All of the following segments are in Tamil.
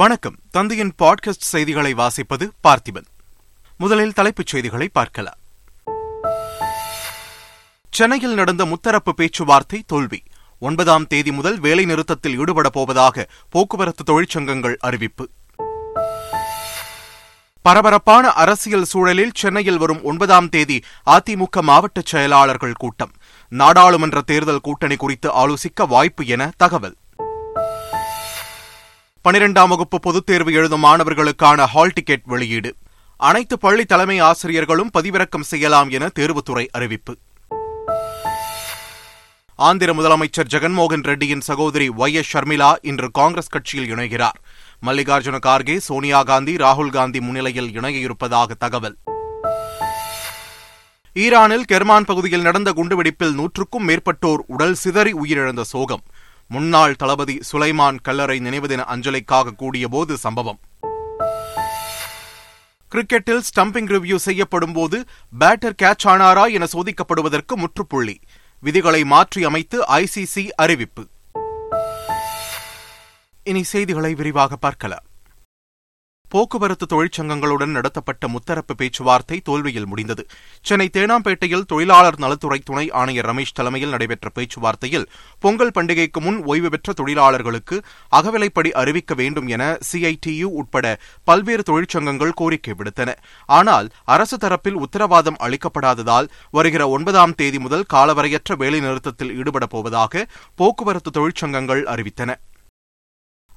வணக்கம். தந்தியின் பாட்காஸ்ட் செய்திகளை வாசிப்பது பார்த்திபன். முதலில் தலைப்புச் செய்திகளை பார்க்கலாம். சென்னையில் நடந்த முத்தரப்பு பேச்சுவார்த்தை தோல்வி. 9ஆம் தேதி முதல் வேலைநிறுத்தத்தில் ஈடுபடப் போவதாக போக்குவரத்து தொழிற்சங்கங்கள் அறிவிப்பு. பரபரப்பான அரசியல் சூழலில் சென்னையில் வரும் 9ஆம் தேதி அதிமுக மாவட்ட செயலாளர்கள் கூட்டம். நாடாளுமன்ற தேர்தல் கூட்டணி குறித்து ஆலோசிக்க வாய்ப்பு என தகவல். 12ஆம் வகுப்பு பொதுத் தேர்வு எழுதும் மாணவர்களுக்கான ஹால் டிக்கெட் வெளியீடு. அனைத்து பள்ளி தலைமை ஆசிரியர்களும் பதிவிறக்கம் செய்யலாம் என தேர்வுத்துறை அறிவிப்பு. ஆந்திர முதலமைச்சர் ஜெகன்மோகன் ரெட்டியின் சகோதரி Y.S. ஷர்மிளா இன்று காங்கிரஸ் கட்சியில் இணைகிறார். மல்லிகா அர்ஜுன கார்கே, சோனியா காந்தி, ராகுல் காந்தி முன்னிலையில் இணைய இருப்பதாக தகவல். ஈரானில் கெர்மான் பகுதியில் நடந்த குண்டுவெடிப்பில் 100க்கும் மேற்பட்டோர் உடல் சிதறி உயிரிழந்த சோகம். முன்னாள் தளபதி சுலைமான் கல்லறை நினைவு தின அஞ்சலிக்காக கூடியபோது சம்பவம். கிரிக்கெட்டில் ஸ்டம்பிங் ரிவ்யூ செய்யப்படும் போது பேட்டர் கேட்ச் ஆனாரா என சோதிக்கப்படுவதற்கு முற்றுப்புள்ளி. விதிகளை மாற்றி அமைத்து ICC அறிவிப்பு. இனி செய்திகளை விரிவாக பார்க்கலாம். போக்குவரத்து தொழிற்சங்கங்களுடன் நடத்தப்பட்ட முத்தரப்பு பேச்சுவார்த்தை தோல்வியில் முடிந்தது. சென்னை தேனாம்பேட்டையில் தொழிலாளர் நலத்துறை துணை ஆணையர் ரமேஷ் தலைமையில் நடைபெற்ற பேச்சுவார்த்தையில் பொங்கல் பண்டிகைக்கு முன் ஓய்வு பெற்ற தொழிலாளர்களுக்கு அகவிலைப்படி அறிவிக்க வேண்டும் என CITU உட்பட பல்வேறு தொழிற்சங்கங்கள் கோரிக்கை விடுத்தன. ஆனால் அரசு தரப்பில் உத்தரவாதம் அளிக்கப்படாததால் வருகிற 9ஆம் தேதி முதல் காலவரையற்ற வேலைநிறுத்தத்தில் ஈடுபடப் போவதாக போக்குவரத்து தொழிற்சங்கங்கள் அறிவித்தன.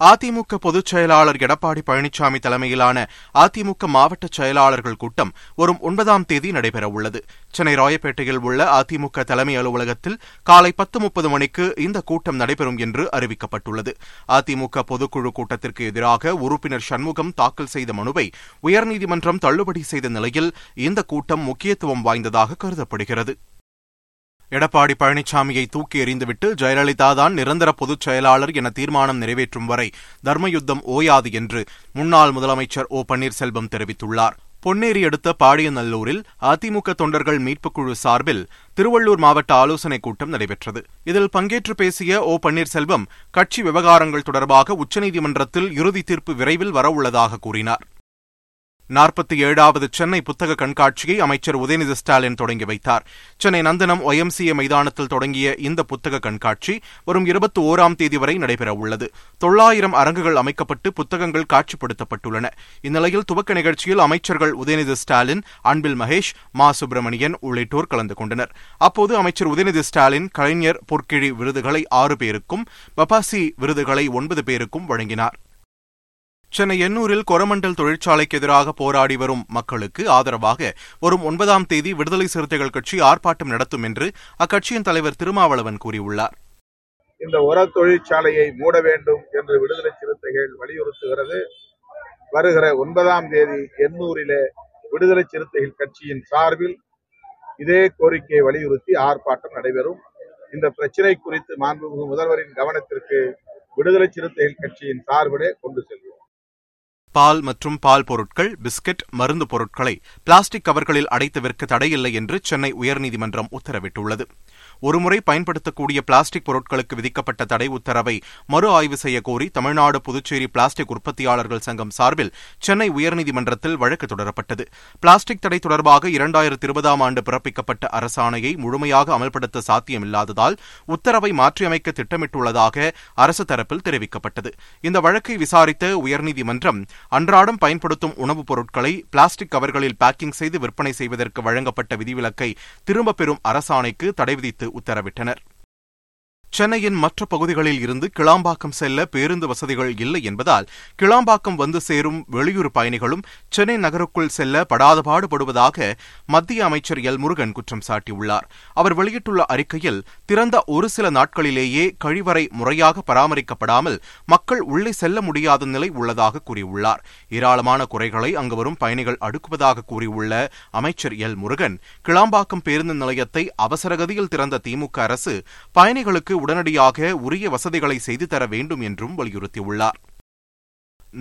அதிமுக பொதுச் செயலாளர் எடப்பாடி பழனிசாமி தலைமையிலான அதிமுக மாவட்ட செயலாளர்கள் கூட்டம் வரும் 9ஆம் தேதி நடைபெறவுள்ளது. சென்னை ராயப்பேட்டையில் உள்ள அதிமுக தலைமை அலுவலகத்தில் காலை 10:30 மணிக்கு இந்த கூட்டம் நடைபெறும் என்று அறிவிக்கப்பட்டுள்ளது. அதிமுக பொதுக்குழு கூட்டத்திற்கு எதிராக உறுப்பினர் சண்முகம் தாக்கல் செய்த மனுவை உயர்நீதிமன்றம் தள்ளுபடி செய்த நிலையில் இந்த கூட்டம் முக்கியத்துவம் வாய்ந்ததாக கருதப்படுகிறது. எடப்பாடி பழனிசாமியை தூக்கி எறிந்துவிட்டு ஜெயலலிதாதான் நிரந்தர பொதுச் செயலாளர் என தீர்மானம் நிறைவேற்றும் வரை தர்மயுத்தம் ஓயாது என்று முன்னாள் முதலமைச்சர் O. பன்னீர்செல்வம் தெரிவித்துள்ளார். பொன்னேரி அடுத்த பாடியநல்லூரில் அதிமுக தொண்டர்கள் மீட்புக் குழு சார்பில் திருவள்ளூர் மாவட்ட ஆலோசனைக் கூட்டம் நடைபெற்றது. இதில் பங்கேற்று பேசிய O. பன்னீர்செல்வம் கட்சி விவகாரங்கள் தொடர்பாக உச்சநீதிமன்றத்தில் இறுதி தீர்ப்பு விரைவில் வரவுள்ளதாக கூறினார். 47வது சென்னை புத்தக கண்காட்சியை அமைச்சர் உதயநிதி ஸ்டாலின் தொடங்கி வைத்தார். சென்னை நந்தனம் YMCA மைதானத்தில் தொடங்கிய இந்த புத்தக கண்காட்சி வரும் 21ஆம் தேதி வரை நடைபெறவுள்ளது. 900 அரங்குகள் அமைக்கப்பட்டு புத்தகங்கள் காட்சிப்படுத்தப்பட்டுள்ளன. இந்நிலையில் துவக்க நிகழ்ச்சியில் அமைச்சர்கள் உதயநிதி ஸ்டாலின், அன்பு மகேஷ், மா. சுப்பிரமணியன் உள்ளிட்டோர் கலந்து கொண்டனர். அப்போது அமைச்சர் உதயநிதி ஸ்டாலின் கலைஞர் பொற்கிழி விருதுகளை 6 பேருக்கும் பபாசி விருதுகளை 9 பேருக்கும் வழங்கினார். சென்னை எண்ணூரில் கொரமண்டல் தொழிற்சாலைக்கு எதிராக போராடி வரும் மக்களுக்கு ஆதரவாக வரும் 9ஆம் தேதி விடுதலை சிறுத்தைகள் கட்சி ஆர்ப்பாட்டம் நடத்தும் என்று அக்கட்சியின் தலைவர் திருமாவளவன் கூறியுள்ளார். இந்த உர தொழிற்சாலையை மூட வேண்டும் என்று விடுதலை சிறுத்தைகள் வலியுறுத்துகிறது. வருகிற 9ஆம் தேதி எண்ணூரிலே விடுதலை சிறுத்தைகள் கட்சியின் சார்பில் இதே கோரிக்கையை வலியுறுத்தி ஆர்ப்பாட்டம் நடைபெறும். இந்த பிரச்சினை குறித்து மாண்புமிகு முதல்வரின் கவனத்திற்கு விடுதலை சிறுத்தைகள் கட்சியின் சார்பிலே கொண்டு செல்வோம். பால் மற்றும் பால் பொருட்கள், பிஸ்கட், மருந்து பொருட்களை பிளாஸ்டிக் கவர்களில் அடைத்து விற்க தடையில்லை என்று சென்னை உயர்நீதிமன்றம் உத்தரவிட்டுள்ளது. ஒருமுறை பயன்படுத்தக்கூடிய பிளாஸ்டிக் பொருட்களுக்கு விதிக்கப்பட்ட தடை உத்தரவை மறு ஆய்வு செய்யக்கோரி தமிழ்நாடு, புதுச்சேரி பிளாஸ்டிக் உற்பத்தியாளர்கள் சங்கம் சார்பில் சென்னை உயர்நீதிமன்றத்தில் வழக்கு தொடரப்பட்டது. பிளாஸ்டிக் தடை தொடர்பாக 2020ஆம் ஆண்டு பிறப்பிக்கப்பட்ட அரசாணையை முழுமையாக அமல்படுத்த சாத்தியமில்லாததால் உத்தரவை மாற்றியமைக்க திட்டமிட்டுள்ளதாக அரசு தரப்பில் தெரிவிக்கப்பட்டது. இந்த வழக்கை விசாரித்த உயர்நீதிமன்றம் அன்றாடம் பயன்படுத்தும் உணவுப் பொருட்களை பிளாஸ்டிக் கவர்களில் பேக்கிங் செய்து விற்பனை செய்வதற்கு வழங்கப்பட்ட விதிவிலக்கை திரும்பப் பெறும் அரசாணைக்கு தடை விதித்து உத்தரவிட்டனர். சென்னையின் மற்ற பகுதிகளில் இருந்து கிளாம்பாக்கம் செல்ல பேருந்து வசதிகள் இல்லை என்பதால் கிளாம்பாக்கம் வந்து சேரும் வெளியூர் பயணிகளும் சென்னை நகருக்குள் செல்ல படாதபாடுபடுவதாக மத்திய அமைச்சர் எல். முருகன் குற்றம் சாட்டியுள்ளார். அவர் வெளியிட்டுள்ள அறிக்கையில், திறந்த ஒரு சில நாட்களிலேயே கழிவறை முறையாக பராமரிக்கப்படாமல் மக்கள் உள்ளே செல்ல முடியாத நிலை உள்ளதாக கூறியுள்ளார். ஏராளமான குறைகளை அங்கு வரும் பயணிகள் அடுக்குவதாக கூறியுள்ள அமைச்சர் எல். முருகன், கிளாம்பாக்கம் பேருந்து நிலையத்தை அவசரகதியில் திறந்த திமுக அரசு பயணிகளுக்கு உடனடியாக உரிய வசதிகளை செய்து தர வேண்டும் என்றும் வலியுறுத்தியுள்ளார்.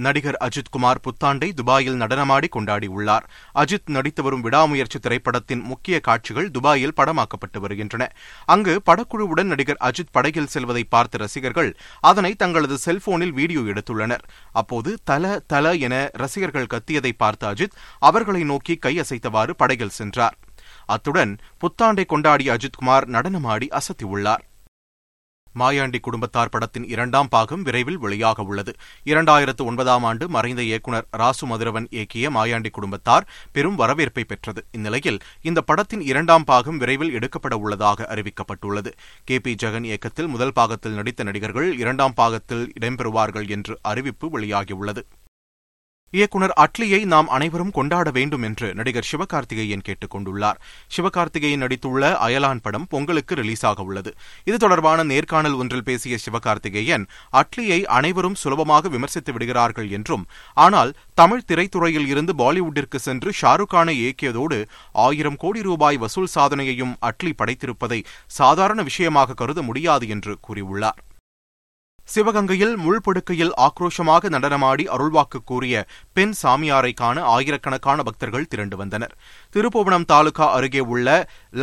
நடிகர் அஜித் குமார் புத்தாண்டை துபாயில் நடனமாடி கொண்டாடியுள்ளார். அஜித் நடித்து வரும் விடாமுயற்சி திரைப்படத்தின் முக்கிய காட்சிகள் துபாயில் படமாக்கப்பட்டு வருகின்றன. அங்கு படக்குழுவுடன் நடிகர் அஜித் படகில் செல்வதை பார்த்த ரசிகர்கள் அதனை தங்களது செல்போனில் வீடியோ எடுத்துள்ளனர். அப்போது தல தல என ரசிகர்கள் கத்தியதை பார்த்த அஜித் அவர்களை நோக்கி கையசைத்தவாறு படகில் சென்றார். அத்துடன் புத்தாண்டை கொண்டாடிய அஜித்குமார் நடனமாடி அசத்தியுள்ளார். மாயாண்டி குடும்பத்தார் படத்தின் இரண்டாம் பாகம் விரைவில் வெளியாக உள்ளது. 2009 மறைந்த இயக்குநர் ராசு மதுரவன் இயக்கிய மாயாண்டி குடும்பத்தார் பெரும் வரவேற்பை பெற்றது. இந்நிலையில் இந்த படத்தின் இரண்டாம் பாகம் விரைவில் எடுக்கப்பட உள்ளதாக அறிவிக்கப்பட்டுள்ளது. கே. பி. ஜகன் இயக்கத்தில் முதல் பாகத்தில் நடித்த நடிகர்கள் இரண்டாம் பாகத்தில் இடம்பெறுவார்கள் என்று அறிவிப்பு வெளியாகியுள்ளது. இயக்குநர் அட்லியை நாம் அனைவரும் கொண்டாட வேண்டும் என்று நடிகர் சிவகார்த்திகேயன் கேட்டுக் கொண்டுள்ளார். சிவகார்த்திகேயன் நடித்துள்ள அயலான் படம் பொங்கலுக்கு ரிலீஸாக உள்ளது. இது தொடர்பான நேர்காணல் ஒன்றில் பேசிய சிவகார்த்திகேயன் அட்லியை அனைவரும் சுலபமாக விமர்சித்து விடுகிறார்கள் என்றும், ஆனால் தமிழ் திரைத்துறையில் இருந்து பாலிவுட்டிற்கு சென்று ஷாருக் கானை இயக்கியதோடு 1,000 கோடி ரூபாய் வசூல் சாதனையையும் அட்லி படைத்திருப்பதை சாதாரண விஷயமாக கருத முடியாது என்று கூறியுள்ளார். சிவகங்கையில் முள்படுக்கையில் ஆக்ரோஷமாக நடனமாடி அருள்வாக்கு கூறிய பெண் சாமியாரை காண ஆயிரக்கணக்கான பக்தர்கள் திரண்டு வந்தனர். திருப்புவனம் தாலுகா அருகே உள்ள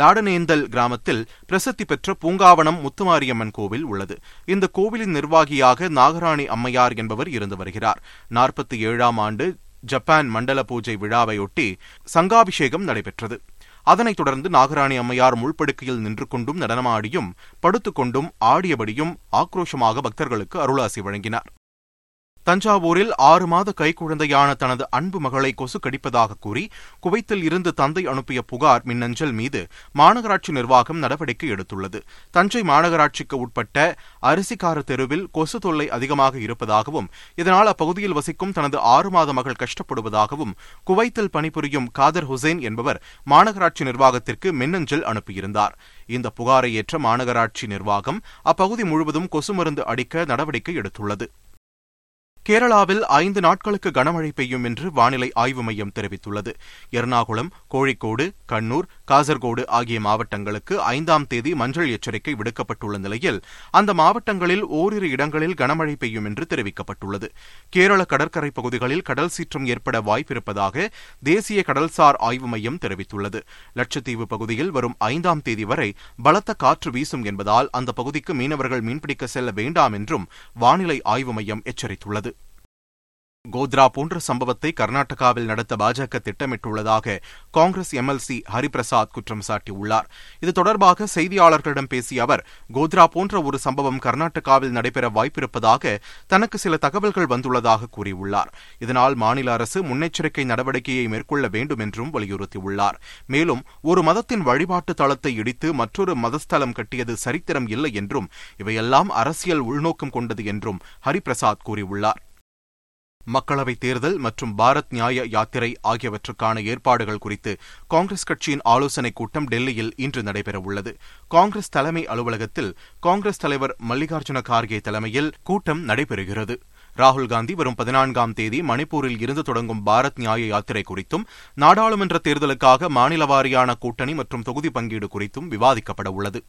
லாடனேந்தல் கிராமத்தில் பிரசித்தி பெற்ற பூங்காவனம் முத்துமாரியம்மன் கோவில் உள்ளது. இந்த கோவிலின் நிர்வாகியாக நாகராணி அம்மையார் என்பவர் இருந்து வருகிறார். 47 ஜப்பான் மண்டல பூஜை விழாவையொட்டி சங்காபிஷேகம் நடைபெற்றது. அதனைத் தொடர்ந்து நாகராணி அம்மையார் முள்படுக்கையில் நின்று கொண்டும் நடனமாடியும் படுத்துக்கொண்டும் ஆடியபடியும் ஆக்ரோஷமாக பக்தர்களுக்கு அருளாசி வழங்கினார். தஞ்சாவூரில் 6 மாத கைக்குழந்தையான தனது அன்பு மகளை கொசு கடிப்பதாக கூறி குவைத்தில் இருந்து தந்தை அனுப்பிய புகார் மின்னஞ்சல் மீது மாநகராட்சி நிர்வாகம் நடவடிக்கை எடுத்துள்ளது. தஞ்சை மாநகராட்சிக்கு உட்பட்ட அரிசிக்கார தெருவில் கொசு தொல்லை அதிகமாக இருப்பதாகவும், இதனால் அப்பகுதியில் வசிக்கும் தனது 6 மாத மகள் கஷ்டப்படுவதாகவும் குவைத்தில் பணிபுரியும் காதர் ஹுசேன் என்பவர் மாநகராட்சி நிர்வாகத்திற்கு மின்னஞ்சல் அனுப்பியிருந்தார். இந்த புகாரை ஏற்ற மாநகராட்சி நிர்வாகம் அப்பகுதி முழுவதும் கொசு மருந்து அடிக்க நடவடிக்கை எடுத்துள்ளது. கேரளாவில் 5 நாட்களுக்கு கனமழை பெய்யும் என்று வானிலை ஆய்வு மையம் தெரிவித்துள்ளது. எர்ணாகுளம், கோழிக்கோடு, கண்ணூர், காசர்கோடு ஆகிய மாவட்டங்களுக்கு 5ஆம் தேதி மஞ்சள் எச்சரிக்கை விடுக்கப்பட்டுள்ள நிலையில் அந்த மாவட்டங்களில் ஓரிரு இடங்களில் கனமழை பெய்யும் என்று தெரிவிக்கப்பட்டுள்ளது. கேரள கடற்கரை பகுதிகளில் கடல் சீற்றம் ஏற்பட வாய்ப்பிருப்பதாக தேசிய கடல்சார் ஆய்வு மையம் தெரிவித்துள்ளது. லட்சத்தீவு பகுதியில் வரும் 5ஆம் தேதி வரை பலத்த காற்று வீசும் என்பதால் அந்த பகுதிக்கு மீனவர்கள் மீன்பிடிக்க செல்ல வேண்டாம் என்றும் வானிலை ஆய்வு மையம் எச்சரித்துள்ளது. கோத்ரா போன்ற சம்பவத்தை கர்நாடகாவில் நடத்த பாஜக திட்டமிட்டுள்ளதாக காங்கிரஸ் எம்எல்சி ஹரிபிரசாத் குற்றம் சாட்டியுள்ளார். இது தொடர்பாக செய்தியாளர்களிடம் பேசிய அவர், கோத்ரா போன்ற ஒரு சம்பவம் கர்நாடகாவில் நடைபெற வாய்ப்பிருப்பதாக தனக்கு சில தகவல்கள் வந்துள்ளதாக கூறியுள்ளார். இதனால் மாநில அரசு முன்னெச்சரிக்கை நடவடிக்கையை மேற்கொள்ள வேண்டும் என்றும் வலியுறுத்தியுள்ளார். மேலும் ஒரு மதத்தின் வழிபாட்டு தளத்தை இடித்து மற்றொரு மதஸ்தலம் கட்டியது சரித்திரம் இல்லை என்றும், இவையெல்லாம் அரசியல் உள்நோக்கம் கொண்டது என்றும் ஹரிபிரசாத் கூறியுள்ளார். மக்களவைத் தேர்தல் மற்றும் பாரத் நியாய யாத்திரை ஆகியவற்றுக்கான ஏற்பாடுகள் குறித்து காங்கிரஸ் கட்சியின் ஆலோசனைக் கூட்டம் டெல்லியில் இன்று நடைபெறவுள்ளது. காங்கிரஸ் தலைமை அலுவலகத்தில் காங்கிரஸ் தலைவர் மல்லிகார்ஜுன கார்கே தலைமையில் கூட்டம் நடைபெறுகிறது. ராகுல் காந்தி வரும் 14ஆம் தேதி மணிப்பூரில் இருந்து தொடங்கும் பாரத் நியாய யாத்திரை குறித்தும், நாடாளுமன்ற தேர்தலுக்காக மாநில வாரியான கூட்டணி மற்றும் தொகுதி பங்கீடு குறித்தும் விவாதிக்கப்பட உள்ளது.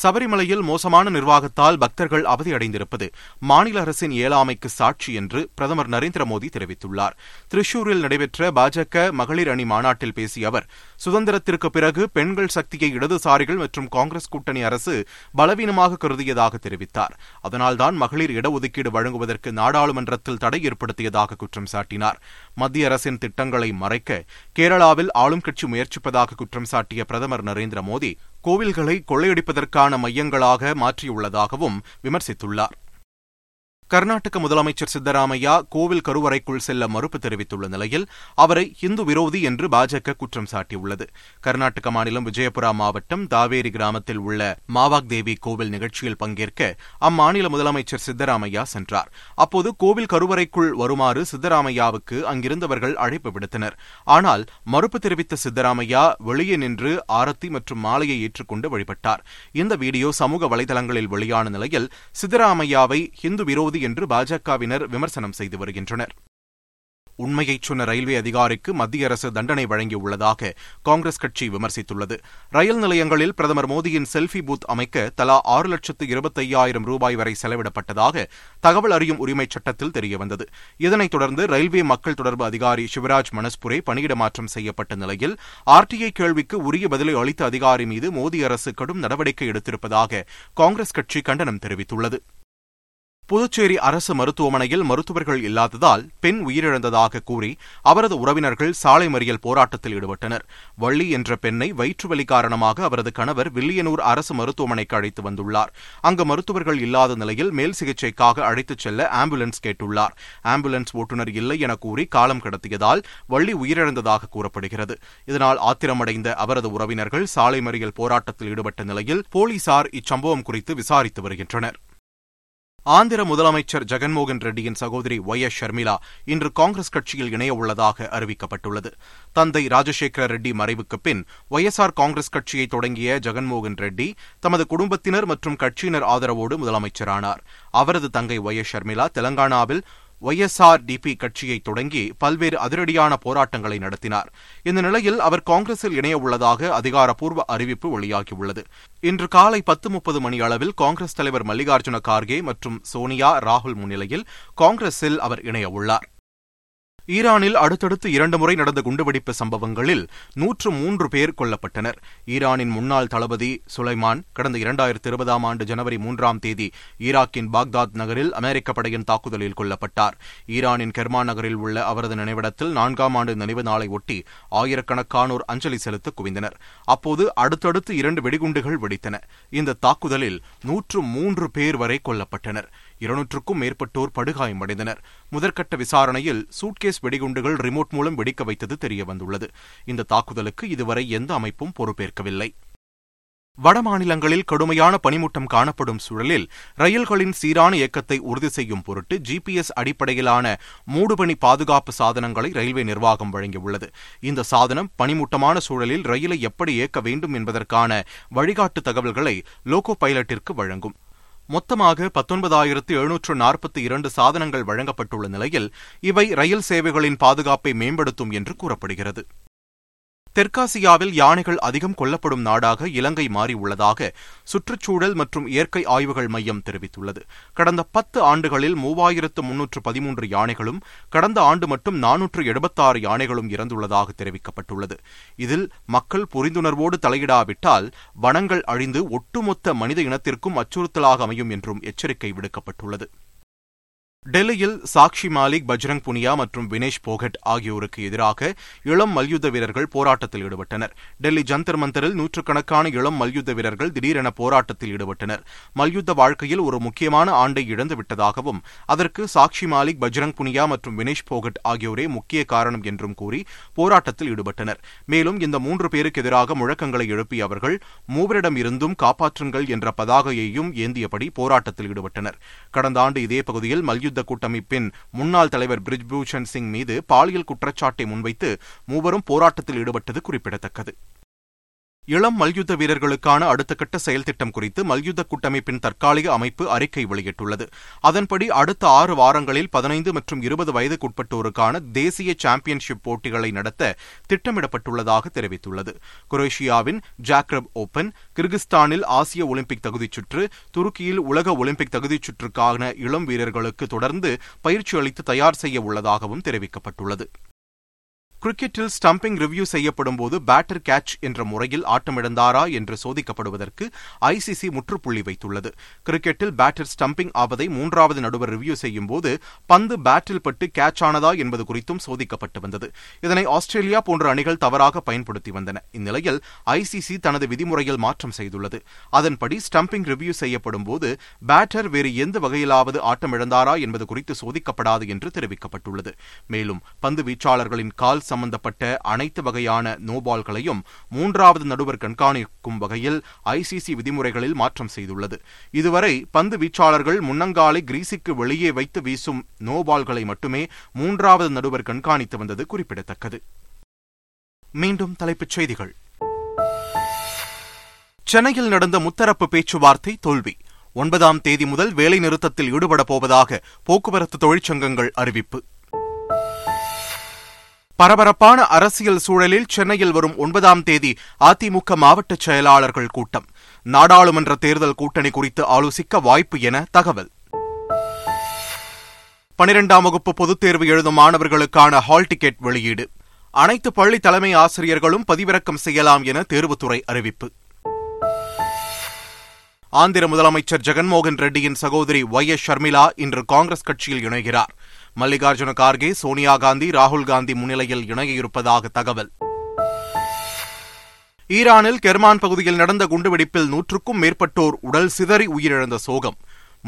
சபரிமலையில் மோசமான நிர்வாகத்தால் பக்தர்கள் அவதியடைந்திருப்பது மாநில அரசின் இயலாமைக்கு சாட்சி என்று பிரதமர் நரேந்திர மோடி தெரிவித்துள்ளார். திரிசூரில் நடைபெற்ற பாஜக மகளிர் அணி மாநாட்டில் பேசிய அவர், சுதந்திரத்திற்கு பிறகு பெண்கள் சக்தியை இடதுசாரிகள் மற்றும் காங்கிரஸ் கூட்டணி அரசு பலவீனமாக கருதியதாக தெரிவித்தார். அதனால்தான் மகளிர் இடஒதுக்கீடு வழங்குவதற்கு நாடாளுமன்றத்தில் தடை ஏற்படுத்தியதாக குற்றம் சாட்டினார். மத்திய அரசின் திட்டங்களை மறைக்க கேரளாவில் ஆளும் கட்சி முயற்சிப்பதாக குற்றம் சாட்டிய பிரதமர் நரேந்திர மோடி கோவில்களை கொள்ளையடிப்பதற்கான மையங்களாக மாற்றியுள்ளதாகவும் விமர்சித்துள்ளார். கர்நாடக முதலமைச்சர் சித்தராமையா கோவில் கருவறைக்குள் செல்ல மறுப்பு தெரிவித்துள்ள நிலையில் அவரை இந்து விரோதி என்று பாஜக குற்றம் சாட்டியுள்ளது. கர்நாடக மாநிலம் விஜயபுரா மாவட்டம் தாவேரி கிராமத்தில் உள்ள மாவாக்தேவி கோவில் நிகழ்ச்சியில் பங்கேற்க அம்மாநில முதலமைச்சர் சித்தராமையா சென்றார். அப்போது கோவில் கருவறைக்குள் வருமாறு சித்தராமையாவுக்கு அங்கிருந்தவர்கள் அழைப்பு விடுத்தனர். ஆனால் மறுப்பு தெரிவித்த சித்தராமையா வெளியே நின்று ஆரத்தி மற்றும் மாலையை ஏற்றுக்கொண்டு வழிபட்டார். இந்த வீடியோ சமூக வலைதளங்களில் வெளியான நிலையில் சித்தராமையாவை இந்து விரோதி என்று பாஜகவினர் விமர்சனம் செய்து வருகின்றனர். உண்மையை சொன்ன ரயில்வே அதிகாரிக்கு மத்திய அரசு தண்டனை வழங்கியுள்ளதாக காங்கிரஸ் கட்சி விமர்சித்துள்ளது. ரயில் நிலையங்களில் பிரதமர் மோடியின் செல்ஃபி பூத் அமைக்க தலா 6,25,000 ரூபாய் வரை செலவிடப்பட்டதாக தகவல் அறியும் உரிமை சட்டத்தில் தெரியவந்தது. இதனைத் தொடர்ந்து ரயில்வே மக்கள் தொடர்பு அதிகாரி சிவராஜ் மனஸ்புரே பணியிட மாற்றம் செய்யப்பட்ட நிலையில் ஆர்டிஐ கேள்விக்கு உரிய பதிலை அளித்த அதிகாரி மீது மோடி அரசு கடும் நடவடிக்கை எடுத்திருப்பதாக காங்கிரஸ் கட்சி கண்டனம் தெரிவித்துள்ளது. புதுச்சேரி அரசு மருத்துவமனையில் மருத்துவர்கள் இல்லாததால் பெண் உயிரிழந்ததாக கூறி அவரது உறவினர்கள் சாலை மறியல் போராட்டத்தில் ஈடுபட்டனர். வள்ளி என்ற பெண்ணை வயிற்றுவலி காரணமாக அவரது கணவர் வில்லியனூர் அரசு மருத்துவமனைக்கு அழைத்து வந்துள்ளார். அங்கு மருத்துவர்கள் இல்லாத நிலையில் மேல் சிகிச்சைக்காக அழைத்துச் செல்ல ஆம்புலன்ஸ் கேட்டுள்ளார். ஆம்புலன்ஸ் ஓட்டுநர் இல்லை என கூறி காலம் கடத்தியதால் வள்ளி உயிரிழந்ததாக கூறப்படுகிறது. இதனால் ஆத்திரமடைந்த அவரது உறவினர்கள் சாலை மறியல் போராட்டத்தில் ஈடுபட்ட நிலையில் போலீசார் இச்சம்பவம் குறித்து விசாரித்து வருகின்றனர். ஆந்திர முதலமைச்சர் ஜெகன்மோகன் ரெட்டியின் சகோதரி ஒய். எஸ். ஷர்மிளா இன்று காங்கிரஸ் கட்சியில் இணைய உள்ளதாக அறிவிக்கப்பட்டுள்ளது. தந்தை ராஜசேகர ரெட்டி மறைவுக்குப் பின் YSR காங்கிரஸ் கட்சியை தொடங்கிய ஜெகன்மோகன் ரெட்டி தமது குடும்பத்தினர் மற்றும் கட்சியினர் ஆதரவோடு முதலமைச்சரானார். அவரது தங்கை ஒய். எஸ். ஷர்மிளா தெலங்கானாவில் YSRDP கட்சியை தொடங்கி பல்வேறு அதிரடியான போராட்டங்களை நடத்தினார். இந்த நிலையில் அவர் காங்கிரஸில் இணைய உள்ளதாக அதிகாரப்பூர்வ அறிவிப்பு வெளியாகியுள்ளது. இன்று காலை 10:30 மணி அளவில் காங்கிரஸ் தலைவர் மல்லிகார்ஜுன கார்கே மற்றும் சோனியா ராகுல் முன்னிலையில் காங்கிரஸில் அவர் இணைய உள்ளார். ஈரானில் அடுத்தடுத்து 2 முறை நடந்த குண்டுவெடிப்பு சம்பவங்களில் 103 பேர் கொல்லப்பட்டனர். ஈரானின் முன்னாள் தளபதி சுலைமான் கடந்த 2020 ஆண்டு ஜனவரி 3 ஈராக்கின் பாக்தாத் நகரில் அமெரிக்க படையின் தாக்குதலில் கொல்லப்பட்டார். ஈரானின் கெர்மான் நகரில் உள்ள அவரது நினைவிடத்தில் 4ஆம் ஆண்டு நினைவு நாளை ஒட்டி ஆயிரக்கணக்கானோர் அஞ்சலி செலுத்த குவிந்தனர். அப்போது அடுத்தடுத்து 2 வெடிகுண்டுகள் வெடித்தன. இந்த தாக்குதலில் 103 பேர் வரை கொல்லப்பட்டனர். 200க்கும் மேற்பட்டோர் படுகாயமடைந்தனர். முதற்கட்ட விசாரணையில் சூட்கேஸ் வெடிகுண்டுகள் ரிமோட் மூலம் வெடிக்க வைத்தது தெரியவந்துள்ளது. இந்த தாக்குதலுக்கு இதுவரை எந்த அமைப்பும் பொறுப்பேற்கவில்லை. வடமாநிலங்களில் கடுமையான பனிமூட்டம் காணப்படும் சூழலில் ரயில்களின் சீரான இயக்கத்தை உறுதி செய்யும் பொருட்டு GPS அடிப்படையிலான மூடுபனி பாதுகாப்பு சாதனங்களை ரயில்வே நிர்வாகம் வழங்கியுள்ளது. இந்த சாதனம் பனிமூட்டமான சூழலில் ரயிலை எப்படி இயக்க வேண்டும் என்பதற்கான வழிகாட்டு தகவல்களை லோகோ பைலட்டிற்கு வழங்கும். மொத்தமாக 19,742 சாதனங்கள் வழங்கப்பட்டுள்ள நிலையில் இவை ரயில் சேவைகளின் பாதுகாப்பை மேம்படுத்தும் என்று கூறப்படுகிறது. தெற்காசியாவில் யானைகள் அதிகம் கொல்லப்படும் நாடாக இலங்கை மாறியுள்ளதாக சுற்றுச்சூழல் மற்றும் இயற்கை ஆய்வுகள் மையம் தெரிவித்துள்ளது. கடந்த 10 ஆண்டுகளில் 3,313 யானைகளும் கடந்த ஆண்டு மட்டும் 476 யானைகளும் இறந்துள்ளதாக தெரிவிக்கப்பட்டுள்ளது. இதில் மக்கள் புரிந்துணர்வோடு தலையிடாவிட்டால் வனங்கள் அழிந்து ஒட்டுமொத்த மனித இனத்திற்கும் அச்சுறுத்தலாக அமையும் என்றும் எச்சரிக்கை விடுக்கப்பட்டுள்ளது. டெல்லியில் சாக்ஷி மாலிக், பஜ்ரங் புனியா மற்றும் வினேஷ் போகட் ஆகியோருக்கு எதிராக இளம் மல்யுத்த வீரர்கள் போராட்டத்தில் ஈடுபட்டனர். டெல்லி ஜந்தர் மந்தரில் 100கணக்கான இளம் மல்யுத்த வீரர்கள் திடீரென போராட்டத்தில் ஈடுபட்டனர். மல்யுத்த வாழ்க்கையில் ஒரு முக்கியமான ஆண்டை இழந்துவிட்டதாகவும் அதற்கு சாக்ஷி மாலிக், பஜ்ரங் புனியா மற்றும் வினேஷ் போகட் ஆகியோரே முக்கிய காரணம் என்றும் கூறி போராட்டத்தில் ஈடுபட்டனர். மேலும் இந்த 3 பேருக்கு எதிராக முழக்கங்களை எழுப்பிய அவர்கள் மூவரிடம் இருந்தும் காப்பாற்றுங்கள் என்ற பதாகையையும் ஏந்தியபடி போராட்டத்தில் ஈடுபட்டனர். கடந்த ஆண்டு இதே பகுதியில் கூட்டமைப்பின் முன்னாள் தலைவர் பிரிஜ்பூஷன் சிங் மீது பாலியல் குற்றச்சாட்டை முன்வைத்து மூவரும் போராட்டத்தில் ஈடுபட்டது குறிப்பிடத்தக்கது. இளம் மல்யுத்த வீரர்களுக்கான அடுத்த கட்ட செயல் திட்டம் குறித்து மல்யுத்த கூட்டமைப்பின் தற்காலிக அமைப்பு அறிக்கை வெளியிட்டுள்ளது. அதன்படி அடுத்த 6 வாரங்களில் 15 மற்றும் 20 வயதுக்குட்பட்டோருக்கான தேசிய சாம்பியன்ஷிப் போட்டிகளை நடத்த திட்டமிடப்பட்டுள்ளதாக தெரிவித்துள்ளது. குரோஷியாவின் ஜாக்ரப் ஓபன், கிர்கிஸ்தானில் ஆசிய ஒலிம்பிக் தகுதிச்சுற்று, துருக்கியில் உலக ஒலிம்பிக் தகுதிச்சுற்றுக்கான இளம் வீரர்களுக்கு தொடர்ந்து பயிற்சி அளித்து தயார் செய்ய உள்ளதாகவும் தெரிவிக்கப்பட்டுள்ளது. கிரிக்கெட்டில் ஸ்டம்பிங் ரிவ்யூ செய்யப்படும் போது பேட்டர் கேட்ச் என்ற முறையில் ஆட்டமிழந்தாரா என்று சோதிக்கப்படுவதற்கு ICC முற்றுப்புள்ளி வைத்துள்ளது. கிரிக்கெட்டில் பேட்டர் ஸ்டம்பிங் ஆவதை 3வது நடுவர் ரிவ்யூ செய்யும் போது பந்து பேட்டில் பட்டு கேட்ச் ஆனதா என்பது குறித்தும் சோதிக்கப்பட்டு வந்தது. இதனை ஆஸ்திரேலியா போன்ற அணிகள் தவறாக பயன்படுத்தி வந்தன. இந்நிலையில் ICC தனது விதிமுறையில் மாற்றம் செய்துள்ளது. அதன்படி ஸ்டம்பிங் ரிவ்யூ செய்யப்படும் போது பேட்டர் வேறு எந்த வகையிலாவது ஆட்டமிழந்தாரா என்பது குறித்து சோதிக்கப்படாது என்று தெரிவிக்கப்பட்டுள்ளது. மேலும் பந்து வீச்சாளர்களின் கால் சம்பந்தப்பட்ட அனைத்து வகையான நோபால்களையும் 3வது நடுவர் கண்காணிக்கும் வகையில் ICC விதிமுறைகளில் மாற்றம் செய்துள்ளது. இதுவரை பந்து வீச்சாளர்கள் முன்னங்காலை கிரீஸுக்கு வெளியே வைத்து வீசும் நோபால்களை மட்டுமே 3வது நடுவர் கண்காணித்து வந்தது குறிப்பிடத்தக்கது. மீண்டும் தலைப்புச் செய்திகள். சென்னையில் நடந்த முத்தரப்பு பேச்சுவார்த்தை தோல்வி. 9ஆம் தேதி முதல் வேலைநிறுத்தத்தில் ஈடுபடப் போவதாக போக்குவரத்து தொழிற்சங்கங்கள் அறிவிப்பு. பரபரப்பான அரசியல் சூழலில் சென்னையில் வரும் 9ஆம் தேதி அதிமுக மாவட்ட செயலாளர்கள் கூட்டம். நாடாளுமன்ற தேர்தல் கூட்டணி குறித்து ஆலோசிக்க வாய்ப்பு என தகவல். 12ஆம் வகுப்பு பொதுத் தேர்வு எழுதும் மாணவர்களுக்கான ஹால் டிக்கெட் வெளியீடு. அனைத்து பள்ளி தலைமை ஆசிரியர்களும் பதிவிறக்கம் செய்யலாம் என தேர்வுத்துறை அறிவிப்பு. ஆந்திர முதலமைச்சர் ஜெகன்மோகன் ரெட்டியின் சகோதரி Y. S. ஷர்மிளா இன்று காங்கிரஸ் கட்சியில் இணைகிறார். மல்லிகா அர்ஜுன கார்கே, சோனியா காந்தி, ராகுல் காந்தி முன்னிலையில் இணைய இருப்பதாக தகவல். ஈரானில் கெர்மான் பகுதியில் நடந்த குண்டுவெடிப்பில் 100க்கும் மேற்பட்டோர் உடல் சிதறி உயிரிழந்த சோகம்.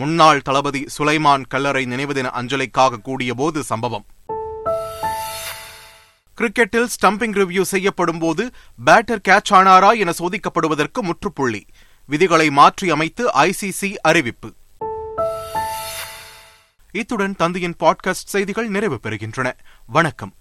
முன்னாள் தளபதி சுலைமான் கல்லறை நினைவு தின அஞ்சலிக்காக கூடியபோது சம்பவம். கிரிக்கெட்டில் ஸ்டம்பிங் ரிவ்யூ செய்யப்படும் போது பேட்டர் கேட்ச் ஆனாரா என சோதிக்கப்படுவதற்கு முற்றுப்புள்ளி. விதிகளை மாற்றி அமைத்து ICC அறிவிப்பு. இத்துடன் தந்தியின் பாட்காஸ்ட் செய்திகள் நிறைவு பெறுகின்றன. வணக்கம்.